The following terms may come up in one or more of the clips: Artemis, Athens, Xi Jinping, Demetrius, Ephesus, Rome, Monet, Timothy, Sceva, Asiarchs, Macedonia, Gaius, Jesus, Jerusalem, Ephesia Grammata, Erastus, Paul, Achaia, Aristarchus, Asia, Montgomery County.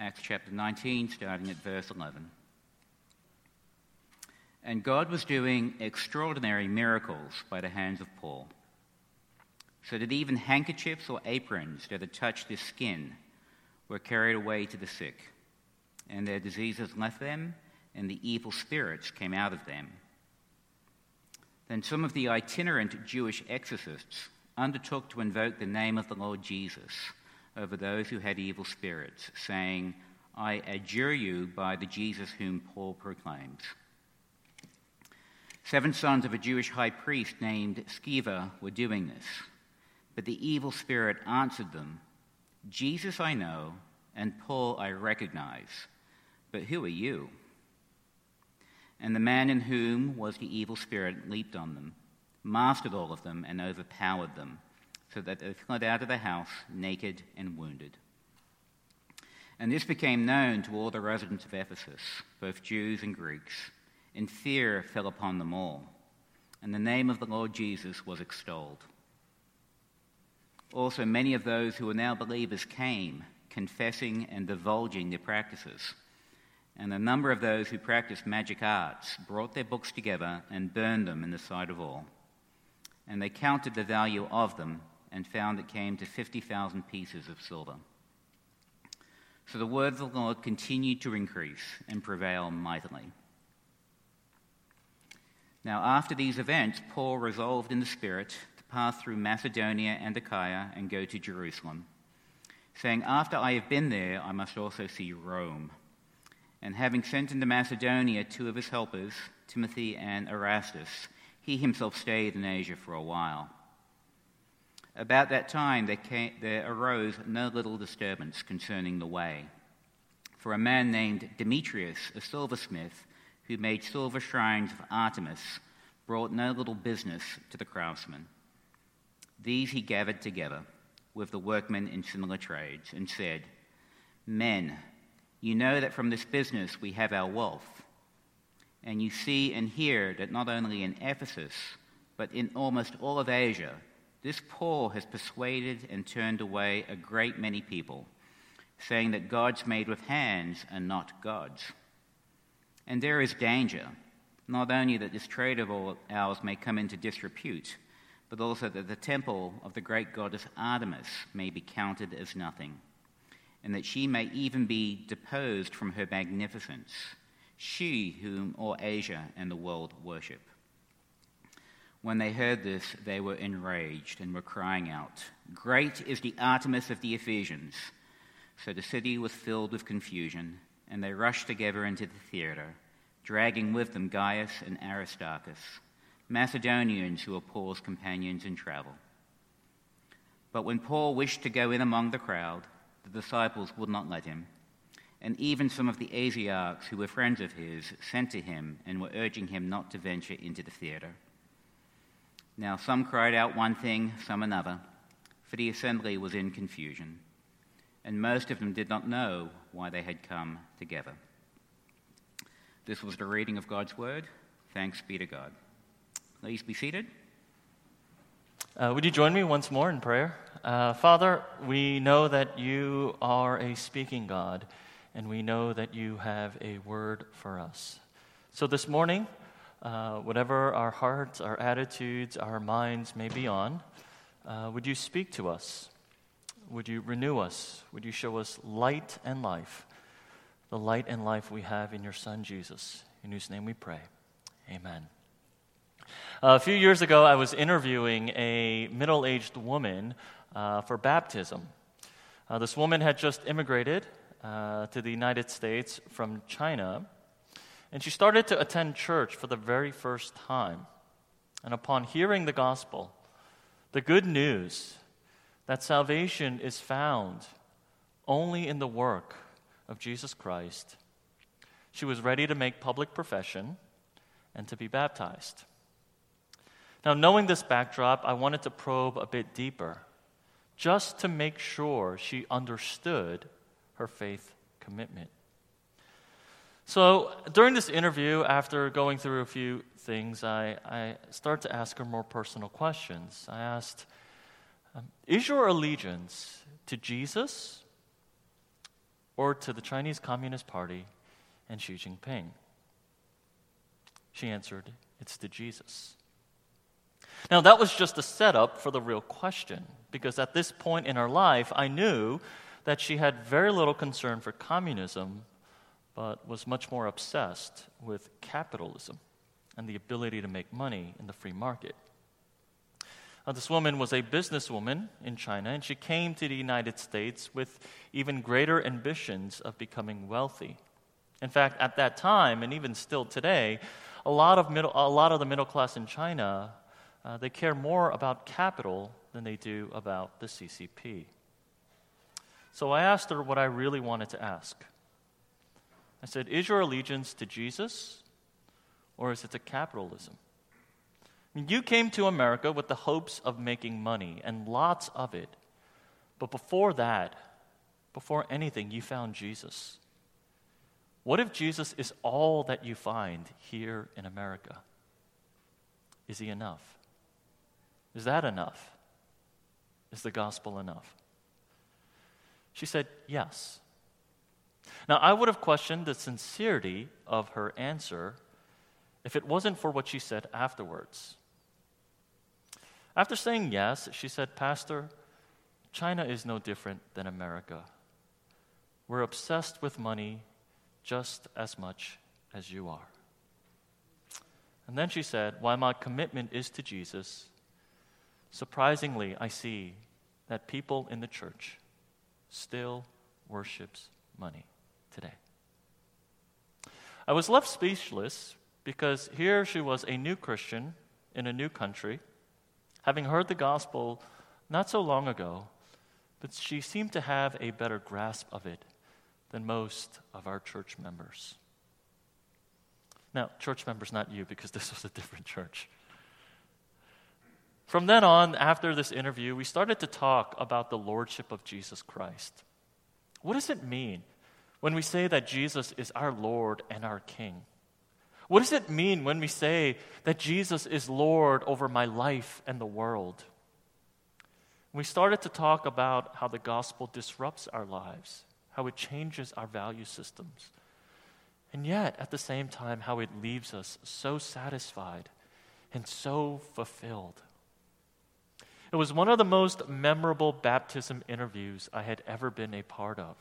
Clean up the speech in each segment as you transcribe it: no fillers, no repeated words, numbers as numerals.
Acts chapter 19, starting at verse 11. And God was doing extraordinary miracles by the hands of Paul, so that even handkerchiefs or aprons that had touched his skin were carried away to the sick, and their diseases left them, and the evil spirits came out of them. Then some of the itinerant Jewish exorcists undertook to invoke the name of the Lord Jesus over those who had evil spirits, saying, I adjure you by the Jesus whom Paul proclaims. 7 sons of a Jewish high priest named Sceva were doing this, but the evil spirit answered them, Jesus I know, and Paul I recognize, but who are you? And the man in whom was the evil spirit leaped on them, mastered all of them, and overpowered them, so that they fled out of the house naked and wounded. And this became known to all the residents of Ephesus, both Jews and Greeks, and fear fell upon them all, and the name of the Lord Jesus was extolled. Also, many of those who were now believers came, confessing and divulging their practices. And a number of those who practiced magic arts brought their books together and burned them in the sight of all. And they counted the value of them and found it came to 50,000 pieces of silver. So the word of the Lord continued to increase and prevail mightily. Now after these events, Paul resolved in the Spirit to pass through Macedonia and Achaia and go to Jerusalem, saying, After I have been there, I must also see Rome. And having sent into Macedonia 2 of his helpers, Timothy and Erastus, he himself stayed in Asia for a while. About that time there arose no little disturbance concerning the way. For a man named Demetrius, a silversmith, who made silver shrines of Artemis, brought no little business to the craftsmen. These he gathered together with the workmen in similar trades and said, Men, you know that from this business we have our wealth, and you see and hear that not only in Ephesus, but in almost all of Asia, this Paul has persuaded and turned away a great many people, saying that gods made with hands are not gods. And there is danger, not only that this trade of ours may come into disrepute, but also that the temple of the great goddess Artemis may be counted as nothing, and that she may even be deposed from her magnificence, she whom all Asia and the world worship. When they heard this, they were enraged and were crying out, Great is the Artemis of the Ephesians! So the city was filled with confusion, and they rushed together into the theater, dragging with them Gaius and Aristarchus, Macedonians who were Paul's companions in travel. But when Paul wished to go in among the crowd, the disciples would not let him, and even some of the Asiarchs who were friends of his sent to him and were urging him not to venture into the theater. Now some cried out one thing, some another, for the assembly was in confusion, and most of them did not know why they had come together. This was the reading of God's word. Thanks be to God. Please be seated. Would you join me once more in prayer? Father, we know that you are a speaking God, and we know that you have a word for us. So this morning, whatever our hearts, our attitudes, our minds may be on, would you speak to us? Would you renew us? Would you show us light and life, the light and life we have in your Son, Jesus, in whose name we pray. Amen. A few years ago, I was interviewing a middle-aged woman for baptism. This woman had just immigrated to the United States from China, and she started to attend church for the very first time. And upon hearing the gospel, the good news that salvation is found only in the work of Jesus Christ, she was ready to make public profession and to be baptized. Now, knowing this backdrop, I wanted to probe a bit deeper, just to make sure she understood her faith commitment. So, during this interview, after going through a few things, I started to ask her more personal questions. I asked, is your allegiance to Jesus or to the Chinese Communist Party and Xi Jinping? She answered, it's to Jesus. Now, that was just a setup for the real question, because at this point in her life, I knew that she had very little concern for communism, but was much more obsessed with capitalism and the ability to make money in the free market. Now, this woman was a businesswoman in China, and she came to the United States with even greater ambitions of becoming wealthy. In fact, at that time, and even still today, a lot of the middle class in China, they care more about capital than they do about the CCP. So I asked her what I really wanted to ask. I said, is your allegiance to Jesus, or is it to capitalism? I mean, you came to America with the hopes of making money, and lots of it. But before that, before anything, you found Jesus. What if Jesus is all that you find here in America? Is he enough? Is that enough? Is the gospel enough? She said, yes. Now, I would have questioned the sincerity of her answer if it wasn't for what she said afterwards. After saying yes, she said, Pastor, China is no different than America. We're obsessed with money just as much as you are. And then she said, while my commitment is to Jesus, surprisingly, I see that people in the church still worships money today. I was left speechless because here she was a new Christian in a new country, having heard the gospel not so long ago, but she seemed to have a better grasp of it than most of our church members. Now, church members, not you, because this was a different church. From then on, after this interview, we started to talk about the lordship of Jesus Christ. What does it mean when we say that Jesus is our Lord and our King? What does it mean when we say that Jesus is Lord over my life and the world? We started to talk about how the gospel disrupts our lives, how it changes our value systems, and yet, at the same time, how it leaves us so satisfied and so fulfilled. It was one of the most memorable baptism interviews I had ever been a part of.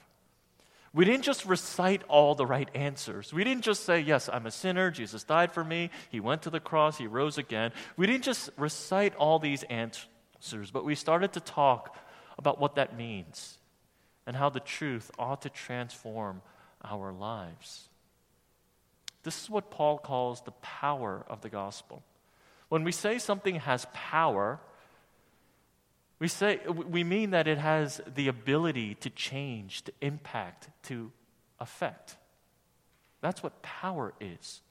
We didn't just recite all the right answers. We didn't just say, yes, I'm a sinner, Jesus died for me, he went to the cross, he rose again. We didn't just recite all these answers, but we started to talk about what that means and how the truth ought to transform our lives. This is what Paul calls the power of the gospel. When we say something has power, we mean that it has the ability to change, to impact, to affect. That's what power is.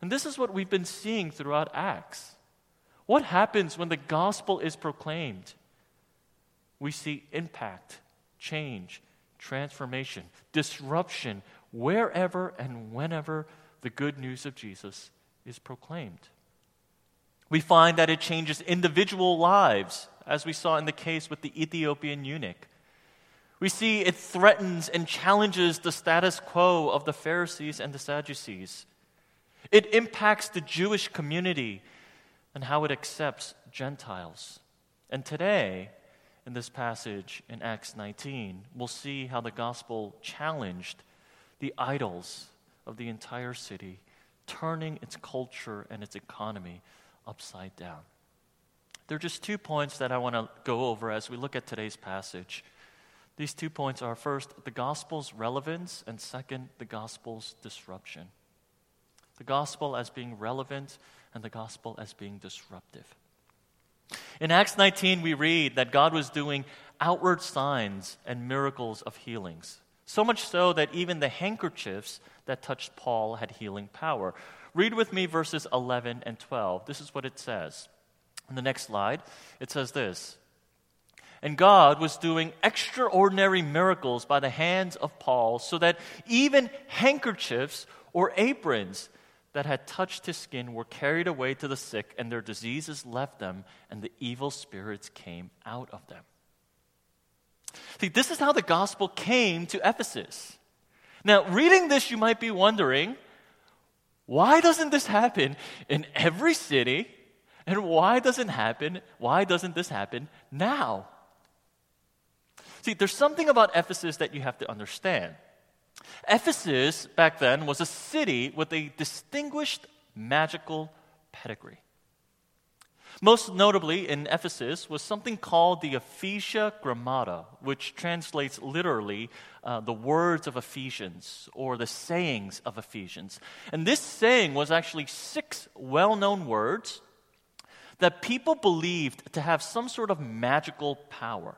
And this is what we've been seeing throughout Acts. What happens when the gospel is proclaimed? We see impact, change, transformation, disruption, wherever and whenever the good news of Jesus is proclaimed. We find that it changes individual lives, as we saw in the case with the Ethiopian eunuch. We see it threatens and challenges the status quo of the Pharisees and the Sadducees. It impacts the Jewish community and how it accepts Gentiles. And today, in this passage in Acts 19, we'll see how the gospel challenged the idols of the entire city, turning its culture and its economy upside down. There are just 2 points that I want to go over as we look at today's passage. These 2 points are, first, the gospel's relevance, and second, the gospel's disruption. The gospel as being relevant and the gospel as being disruptive. In Acts 19, we read that God was doing outward signs and miracles of healings, so much so that even the handkerchiefs that touched Paul had healing power. Read with me verses 11 and 12. This is what it says. On the next slide, it says this: and God was doing extraordinary miracles by the hands of Paul, so that even handkerchiefs or aprons that had touched his skin were carried away to the sick, and their diseases left them, and the evil spirits came out of them. See, this is how the gospel came to Ephesus. Now, reading this, you might be wondering, why doesn't this happen in every city? And why doesn't this happen now? See, there's something about Ephesus that you have to understand. Ephesus, back then, was a city with a distinguished magical pedigree. Most notably in Ephesus was something called the Ephesia Grammata, which translates literally the words of Ephesians or the sayings of Ephesians. And this saying was actually 6 well-known words that people believed to have some sort of magical power.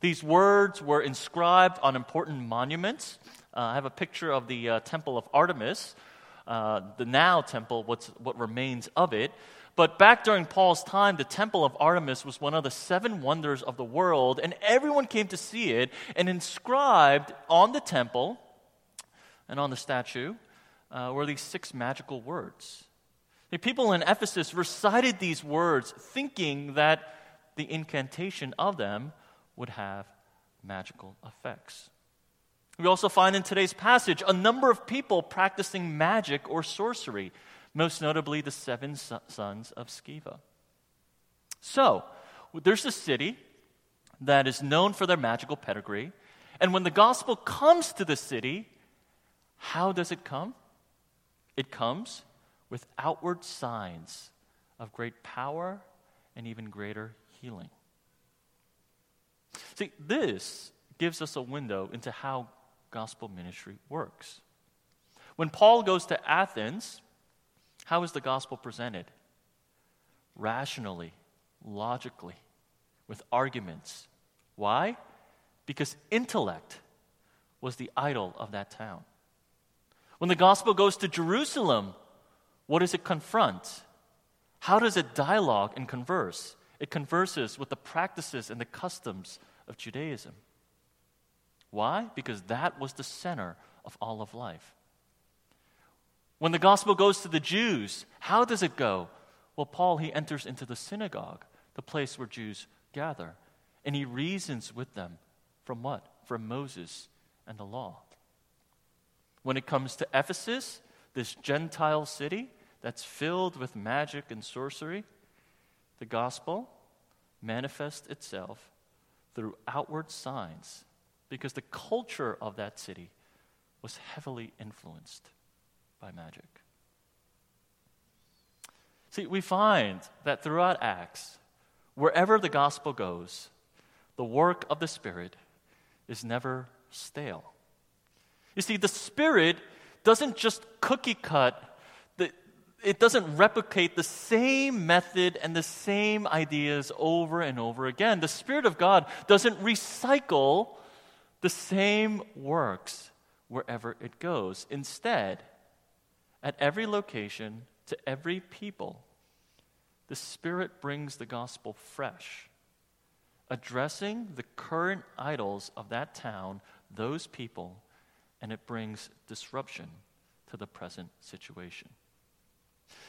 These words were inscribed on important monuments. I have a picture of the temple of Artemis, the now temple, what remains of it. But back during Paul's time, the temple of Artemis was one of the 7 wonders of the world, and everyone came to see it, and inscribed on the temple and on the statue were these 6 magical words. The people in Ephesus recited these words thinking that the incantation of them would have magical effects. We also find in today's passage a number of people practicing magic or sorcery, most notably the 7 sons of Sceva. So, there's a city that is known for their magical pedigree, and when the gospel comes to the city, how does it come? It comes with outward signs of great power and even greater healing. See, this gives us a window into how gospel ministry works. When Paul goes to Athens, how is the gospel presented? Rationally, logically, with arguments. Why? Because intellect was the idol of that town. When the gospel goes to Jerusalem, what does it confront? How does it dialogue and converse? It converses with the practices and the customs of Judaism. Why? Because that was the center of all of life. When the gospel goes to the Jews, how does it go? Well, Paul, he enters into the synagogue, the place where Jews gather, and he reasons with them from what? From Moses and the law. When it comes to Ephesus, this Gentile city that's filled with magic and sorcery, the gospel manifests itself through outward signs because the culture of that city was heavily influenced by magic. See, we find that throughout Acts, wherever the gospel goes, the work of the Spirit is never stale. You see, the Spirit doesn't just cookie cut, it doesn't replicate the same method and the same ideas over and over again. The Spirit of God doesn't recycle the same works wherever it goes. Instead, at every location, to every people, the Spirit brings the gospel fresh, addressing the current idols of that town, those people, and it brings disruption to the present situation.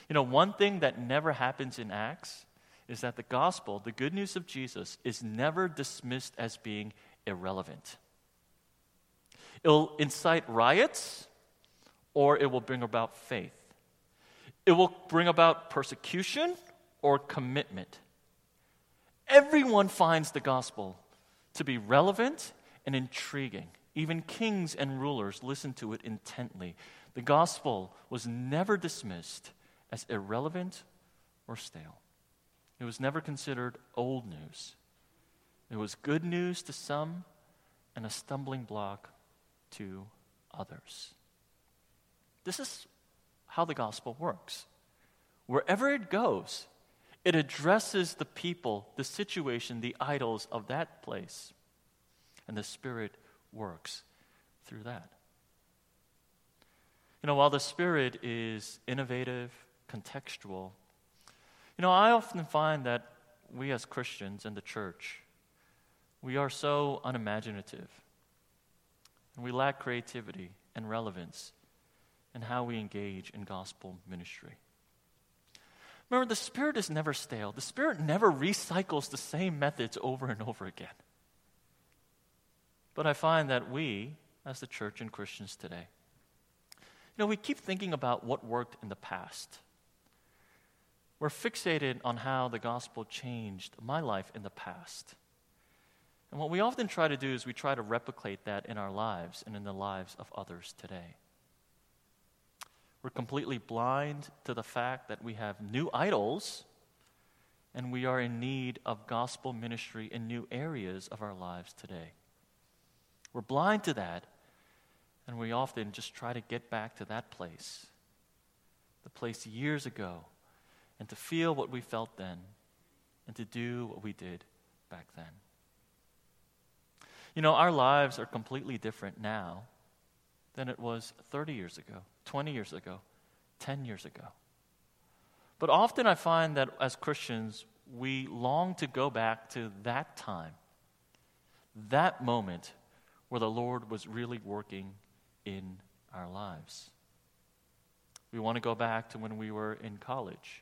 You know, one thing that never happens in Acts is that the gospel, the good news of Jesus, is never dismissed as being irrelevant. It'll incite riots, or it will bring about faith. It will bring about persecution or commitment. Everyone finds the gospel to be relevant and intriguing. Even kings and rulers listen to it intently. The gospel was never dismissed as irrelevant or stale. It was never considered old news. It was good news to some and a stumbling block to others. This is how the gospel works. Wherever it goes, it addresses the people, the situation, the idols of that place. And the Spirit works through that. You know, while the Spirit is innovative, contextual, you know, I often find that we as Christians in the church, we are so unimaginative. And we lack creativity and relevance and how we engage in gospel ministry. Remember, the Spirit is never stale. The Spirit never recycles the same methods over and over again. But I find that we, as the church and Christians today, we keep thinking about what worked in the past. We're fixated on how the gospel changed my life in the past. And what we often try to do is we try to replicate that in our lives and in the lives of others today. We're completely blind to the fact that we have new idols and we are in need of gospel ministry in new areas of our lives today. We're blind to that, and we often just try to get back to that place, the place years ago, and to feel what we felt then and to do what we did back then. Our lives are completely different now than it was 30 years ago, 20 years ago, 10 years ago. But often I find that as Christians, we long to go back to that time, that moment where the Lord was really working in our lives. We want to go back to when we were in college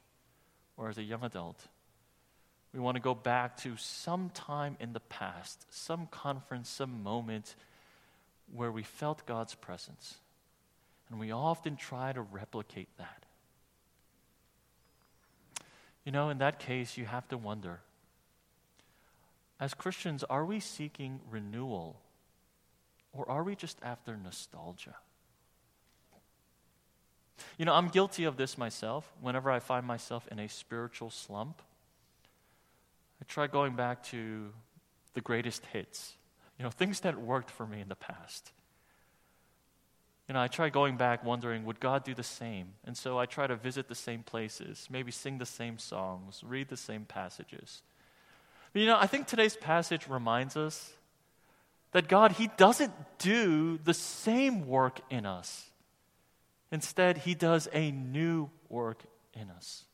or as a young adult. We want to go back to some time in the past, some conference, some moment where we felt God's presence. And we often try to replicate that. In that case, you have to wonder, as Christians, are we seeking renewal, or are we just after nostalgia? I'm guilty of this myself. Whenever I find myself in a spiritual slump, I try going back to the greatest hits, things that worked for me in the past. I try going back wondering, would God do the same? And so I try to visit the same places, maybe sing the same songs, read the same passages. But I think today's passage reminds us that God, He doesn't do the same work in us. Instead, He does a new work in us.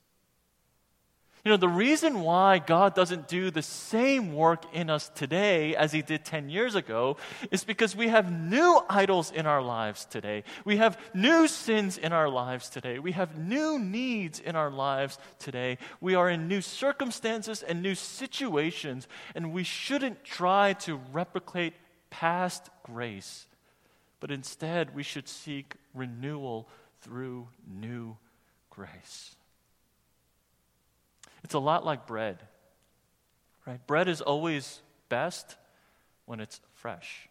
The reason why God doesn't do the same work in us today as He did 10 years ago is because we have new idols in our lives today. We have new sins in our lives today. We have new needs in our lives today. We are in new circumstances and new situations, and we shouldn't try to replicate past grace, but instead we should seek renewal through new grace. It's a lot like bread, right? Bread is always best when it's fresh.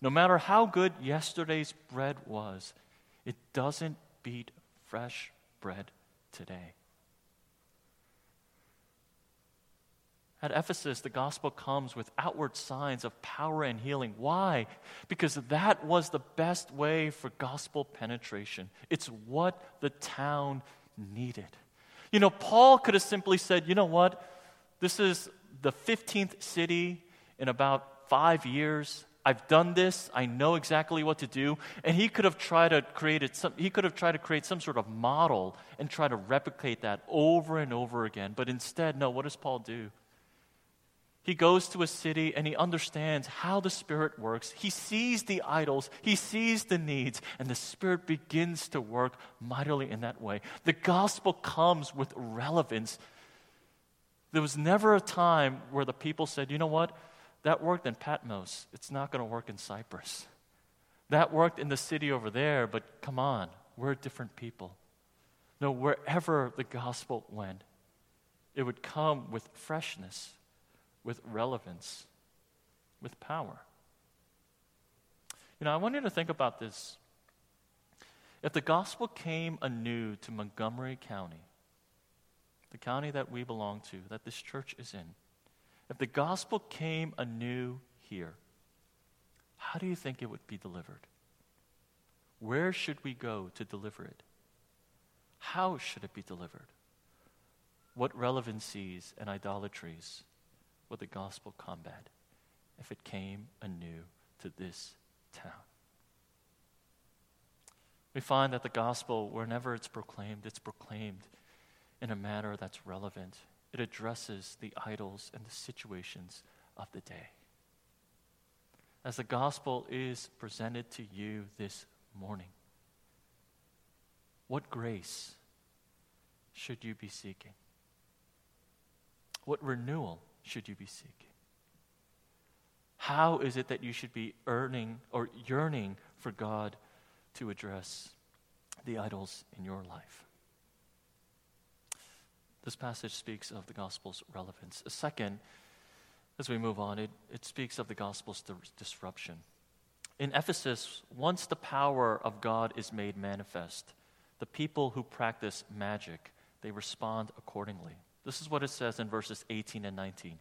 No matter how good yesterday's bread was, it doesn't beat fresh bread today. At Ephesus, the gospel comes with outward signs of power and healing. Why? Because that was the best way for gospel penetration. It's what the town needed. Paul could have simply said, this is the 15th city in about 5 years. I've done this. I know exactly what to do. And he could have tried to create some sort of model and try to replicate that over and over again. But instead, no, what does Paul do? He goes to a city and he understands how the Spirit works. He sees the idols. He sees the needs. And the Spirit begins to work mightily in that way. The gospel comes with relevance. There was never a time where the people said, that worked in Patmos. It's not going to work in Cyprus. That worked in the city over there, but come on, we're different people. No, wherever the gospel went, it would come with freshness, with relevance, with power. I want you to think about this. If the gospel came anew to Montgomery County, the county that we belong to, that this church is in, if the gospel came anew here, how do you think it would be delivered? Where should we go to deliver it? How should it be delivered? What relevancies and idolatries with the gospel combat if it came anew to this town? We find that the gospel, whenever it's proclaimed in a manner that's relevant. It addresses the idols and the situations of the day. As the gospel is presented to you this morning, what grace should you be seeking? What renewal should you be seeking? How is it that you should be earning or yearning for God to address the idols in your life? This passage speaks of the gospel's relevance. Second, as we move on, it speaks of the gospel's disruption. In Ephesus, once the power of God is made manifest, the people who practice magic, they respond accordingly. This is what it says in verses 18 and 19.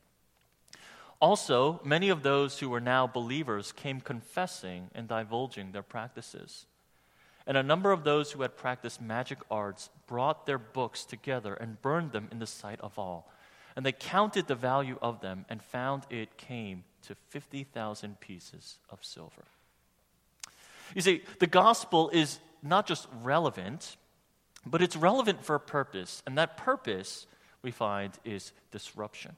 Also, many of those who were now believers came confessing and divulging their practices. And a number of those who had practiced magic arts brought their books together and burned them in the sight of all. And they counted the value of them and found it came to 50,000 pieces of silver. You see, the gospel is not just relevant, but it's relevant for a purpose. And that purpose, we find, is disruption.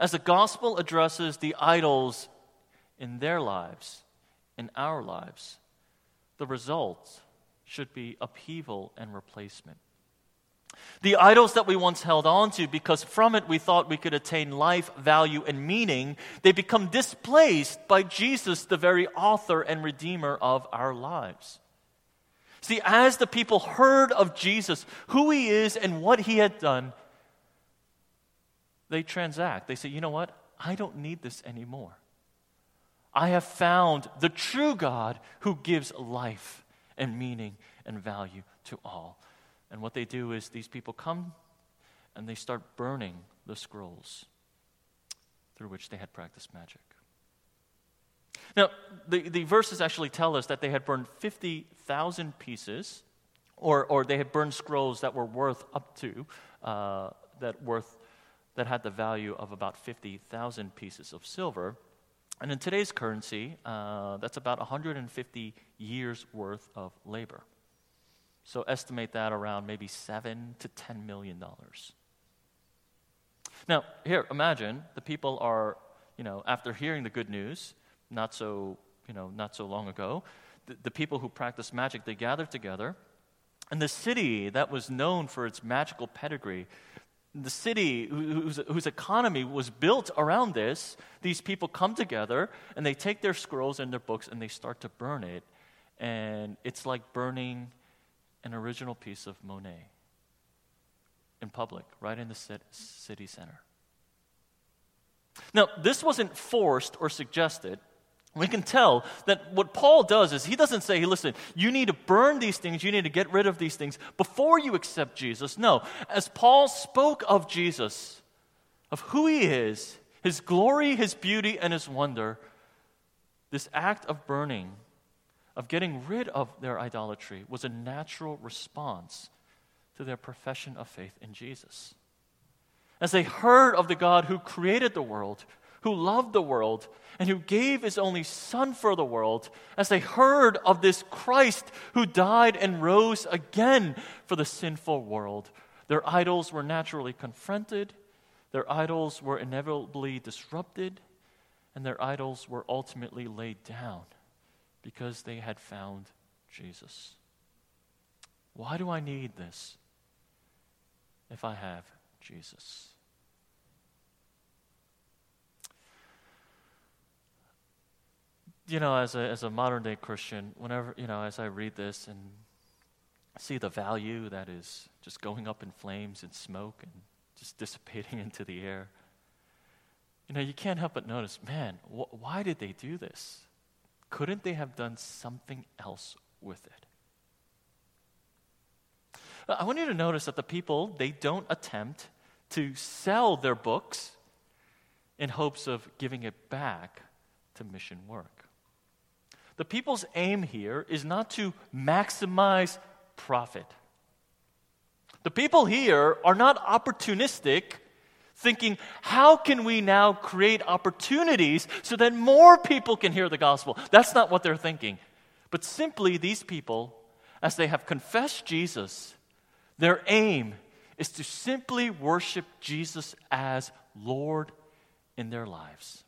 As the gospel addresses the idols in their lives, in our lives, the result should be upheaval and replacement. The idols that we once held on to because from it we thought we could attain life, value, and meaning, they become displaced by Jesus, the very author and redeemer of our lives. See, as the people heard of Jesus, who he is and what he had done, they transact. They say, you know what? I don't need this anymore. I have found the true God who gives life and meaning and value to all. And what they do is these people come and they start burning the scrolls through which they had practiced magic. Now, the verses actually tell us that they had burned 50,000 pieces, or they had burned scrolls that were worth up to, that had the value of about 50,000 pieces of silver. And in today's currency, that's about 150 years' worth of labor. So estimate that around maybe $7 to $10 million. Now, here, imagine the people are, after hearing the good news, not so long ago, the people who practice magic, they gathered together. And the city that was known for its magical pedigree, the city whose economy was built around this, these people come together and they take their scrolls and their books and they start to burn it. And it's like burning an original piece of Monet in public, right in the city center. Now, this wasn't forced or suggested. We can tell that what Paul does is he doesn't say, hey, listen, you need to burn these things, you need to get rid of these things before you accept Jesus. No, as Paul spoke of Jesus, of who he is, his glory, his beauty, and his wonder, this act of burning, of getting rid of their idolatry, was a natural response to their profession of faith in Jesus. As they heard of the God who created the world, who loved the world, and who gave his only son for the world, as they heard of this Christ who died and rose again for the sinful world, their idols were naturally confronted, their idols were inevitably disrupted, and their idols were ultimately laid down because they had found Jesus. Why do I need this if I have Jesus? As a modern-day Christian, whenever, as I read this and see the value that is just going up in flames and smoke and just dissipating into the air, you can't help but notice, man, why did they do this? Couldn't they have done something else with it? I want you to notice that the people, they don't attempt to sell their books in hopes of giving it back to mission work. The people's aim here is not to maximize profit. The people here are not opportunistic, thinking, how can we now create opportunities so that more people can hear the gospel? That's not what they're thinking. But simply, these people, as they have confessed Jesus, their aim is to simply worship Jesus as Lord in their lives.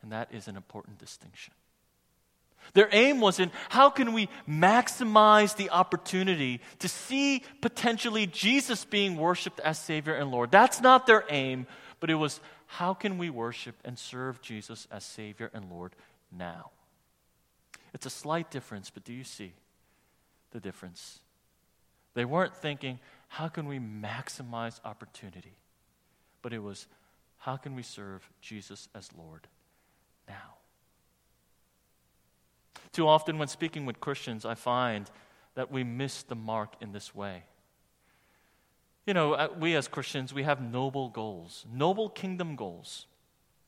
And that is an important distinction. Their aim wasn't, how can we maximize the opportunity to see potentially Jesus being worshipped as Savior and Lord? That's not their aim, but it was, how can we worship and serve Jesus as Savior and Lord now? It's a slight difference, but do you see the difference? They weren't thinking, how can we maximize opportunity? But it was, how can we serve Jesus as Lord now? Too often when speaking with Christians, I find that we miss the mark in this way. You know, we as Christians, we have noble goals, noble kingdom goals.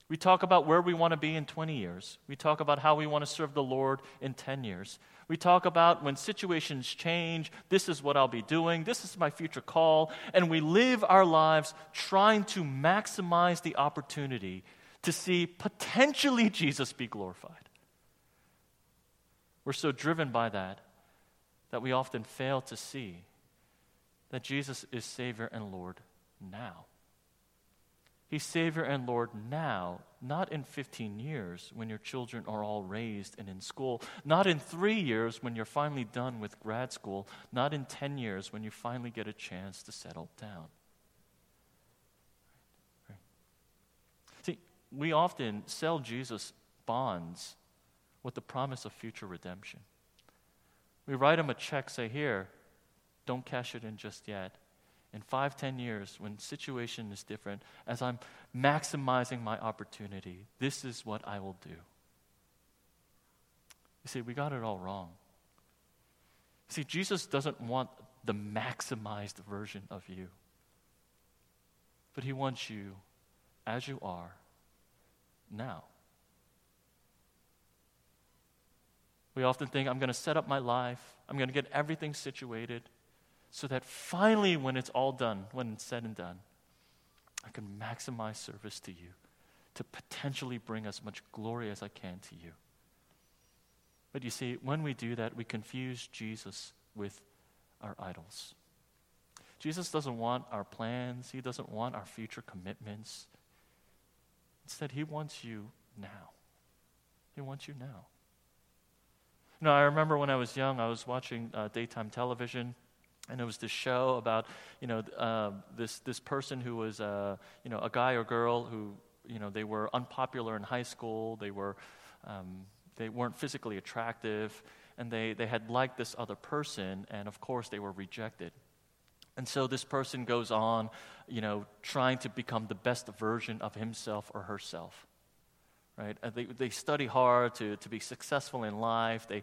We talk about where we want to be in 20 years. We talk about how we want to serve the Lord in 10 years. We talk about when situations change, this is what I'll be doing, this is my future call, and we live our lives trying to maximize the opportunity to see potentially Jesus be glorified. We're so driven by that we often fail to see that Jesus is Savior and Lord now. He's Savior and Lord now, not in 15 years when your children are all raised and in school, not in 3 years when you're finally done with grad school, not in 10 years when you finally get a chance to settle down. Right. See, we often sell Jesus bonds with the promise of future redemption. We write him a check, say, here, don't cash it in just yet. In 5-10 years, when situation is different, as I'm maximizing my opportunity, this is what I will do. You see, we got it all wrong. See, Jesus doesn't want the maximized version of you. But he wants you as you are now. We often think, I'm going to set up my life, I'm going to get everything situated, so that finally when it's all done, when it's said and done, I can maximize service to you to potentially bring as much glory as I can to you. But you see, when we do that, we confuse Jesus with our idols. Jesus doesn't want our plans. He doesn't want our future commitments. Instead, he wants you now. He wants you now. You know, I remember when I was young, I was watching daytime television. And it was this show about, you know, this person who was, you know, a guy or girl who, you know, they were unpopular in high school. They were, they weren't physically attractive, and they had liked this other person, and of course they were rejected. And so this person goes on, you know, trying to become the best version of himself or herself. Right? They study hard to be successful in life. They,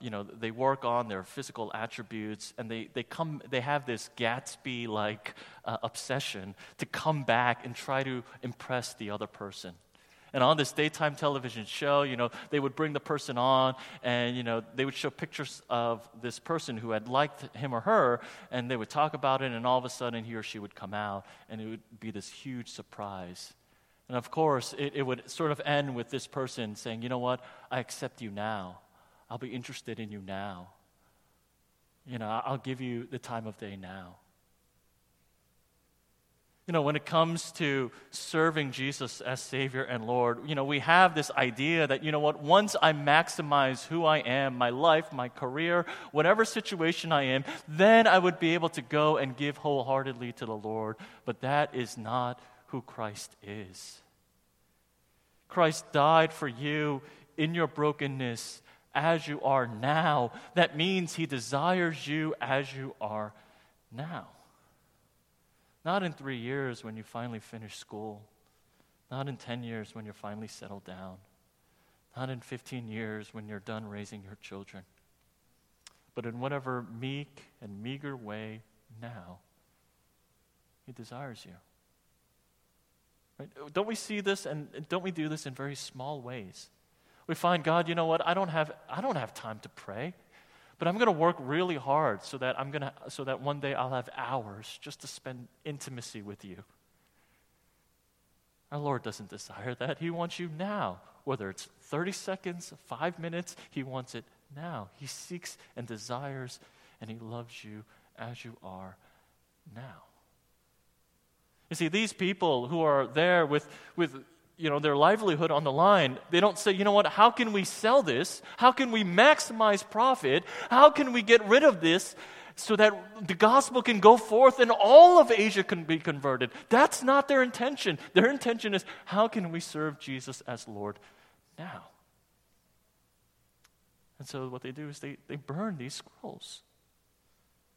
you know, they work on their physical attributes, and they have this Gatsby-like obsession to come back and try to impress the other person. And on this daytime television show, you know, they would bring the person on, and you know, they would show pictures of this person who had liked him or her, and they would talk about it, and all of a sudden, he or she would come out, and it would be this huge surprise. And of course, it would sort of end with this person saying, you know what, I accept you now. I'll be interested in you now. You know, I'll give you the time of day now. You know, when it comes to serving Jesus as Savior and Lord, you know, we have this idea that, you know what, once I maximize who I am, my life, my career, whatever situation I am, then I would be able to go and give wholeheartedly to the Lord. But that is not who Christ is. Christ died for you in your brokenness as you are now. That means he desires you as you are now. Not in 3 years when you finally finish school. Not in 10 years when you're finally settled down. Not in 15 years when you're done raising your children. But in whatever meek and meager way now, he desires you. Right? Don't we see this, and don't we do this in very small ways? We find, God, you know what? I don't have time to pray, but I'm going to work really hard so that one day I'll have hours just to spend intimacy with you. Our Lord doesn't desire that. He wants you now. Whether it's 30 seconds, 5 minutes, he wants it now. He seeks and desires, and he loves you as you are now. You see, these people who are there with you know, their livelihood on the line, they don't say, you know what, how can we sell this? How can we maximize profit? How can we get rid of this? so that the gospel can go forth and all of Asia can be converted. That's not their intention. Their intention is, how can we serve Jesus as Lord now? And so what they do is they burn these scrolls.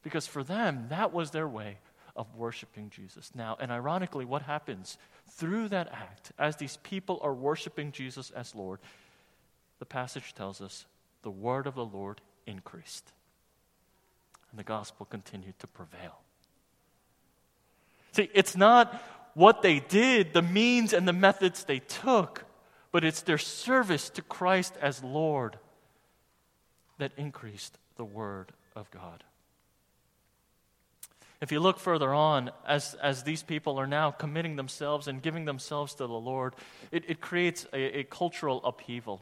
Because for them, that was their way of worshiping Jesus now. And ironically, what happens through that act, as these people are worshiping Jesus as Lord, the passage tells us the word of the Lord increased. And the gospel continued to prevail. See, it's not what they did, the means and the methods they took, but it's their service to Christ as Lord that increased the word of God. If you look further on, as these people are now committing themselves and giving themselves to the Lord, it creates a cultural upheaval.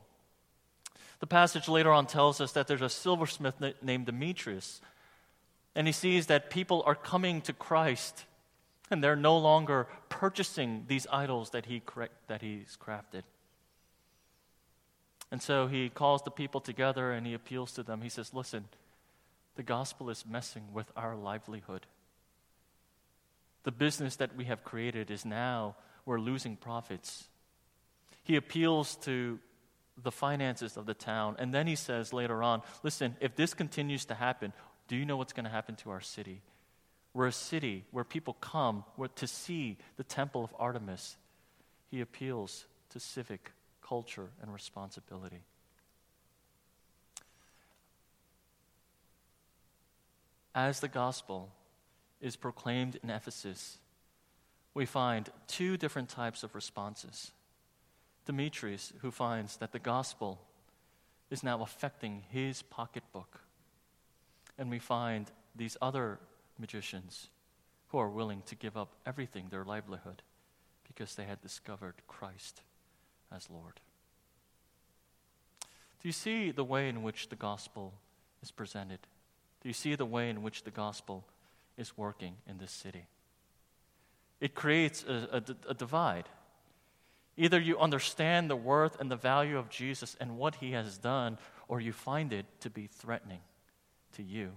The passage later on tells us that there's a silversmith named Demetrius, and he sees that people are coming to Christ, and they're no longer purchasing these idols that he's crafted. And so he calls the people together and he appeals to them. He says, listen, the gospel is messing with our livelihood. The business that we have created is now, we're losing profits. He appeals to the finances of the town. And then he says later on, listen, if this continues to happen, do you know what's going to happen to our city? We're a city where people come to see the temple of Artemis. He appeals to civic culture and responsibility. As the gospel is proclaimed in Ephesus, we find two different types of responses. Demetrius, who finds that the gospel is now affecting his pocketbook, and we find these other magicians who are willing to give up everything, their livelihood, because they had discovered Christ as Lord. Do you see the way in which the gospel is presented? Do you see the way in which the gospel is working in this city? It creates a divide. Either you understand the worth and the value of Jesus and what he has done, or you find it to be threatening to you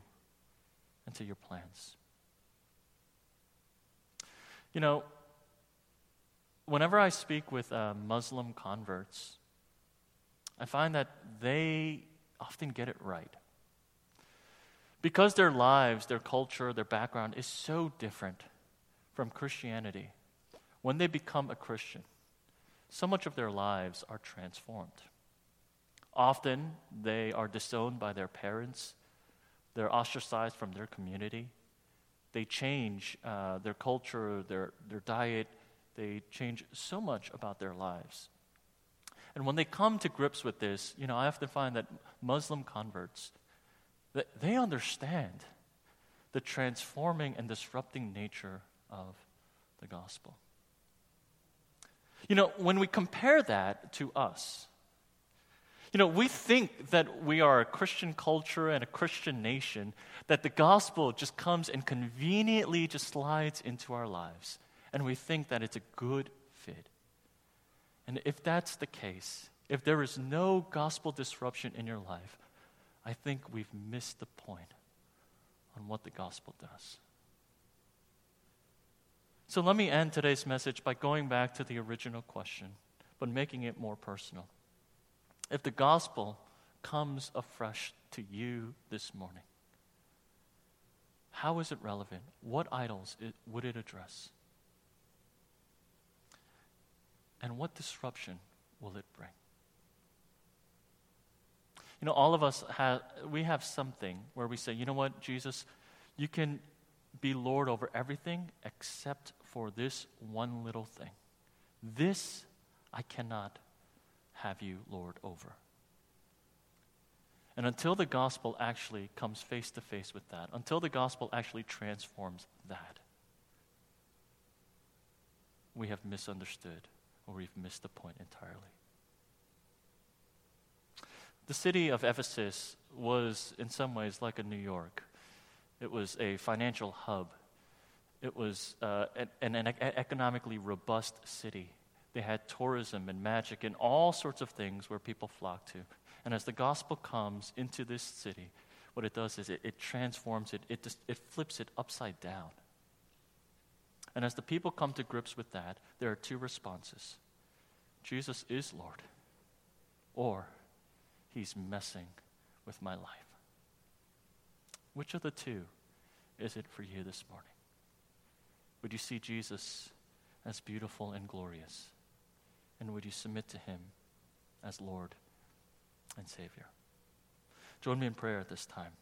and to your plans. You know, whenever I speak with Muslim converts, I find that they often get it right. Because their lives, their culture, their background is so different from Christianity, when they become a Christian, so much of their lives are transformed. Often, they are disowned by their parents. They're ostracized from their community. They change their culture, their diet. They change so much about their lives. And when they come to grips with this, you know, I often find that Muslim converts, that they understand the transforming and disrupting nature of the gospel. You know, when we compare that to us, you know, we think that we are a Christian culture and a Christian nation, that the gospel just comes and conveniently just slides into our lives, and we think that it's a good fit. And if that's the case, if there is no gospel disruption in your life, I think we've missed the point on what the gospel does. So let me end today's message by going back to the original question, but making it more personal. If the gospel comes afresh to you this morning, how is it relevant? What idols would it address? And what disruption will it bring? You know, all of us we have something where we say, you know what, Jesus, you can be Lord over everything except for this one little thing. This I cannot have you Lord over. And until the gospel actually comes face to face with that, until the gospel actually transforms that, we have misunderstood or we've missed the point entirely. The city of Ephesus was in some ways like a New York. It was a financial hub. It was an economically robust city. They had tourism and magic and all sorts of things where people flocked to. And as the gospel comes into this city, what it does is it transforms it. It flips it upside down. And as the people come to grips with that, there are two responses. Jesus is Lord, or he's messing with my life. Which of the two is it for you this morning? Would you see Jesus as beautiful and glorious? And would you submit to him as Lord and Savior? Join me in prayer at this time.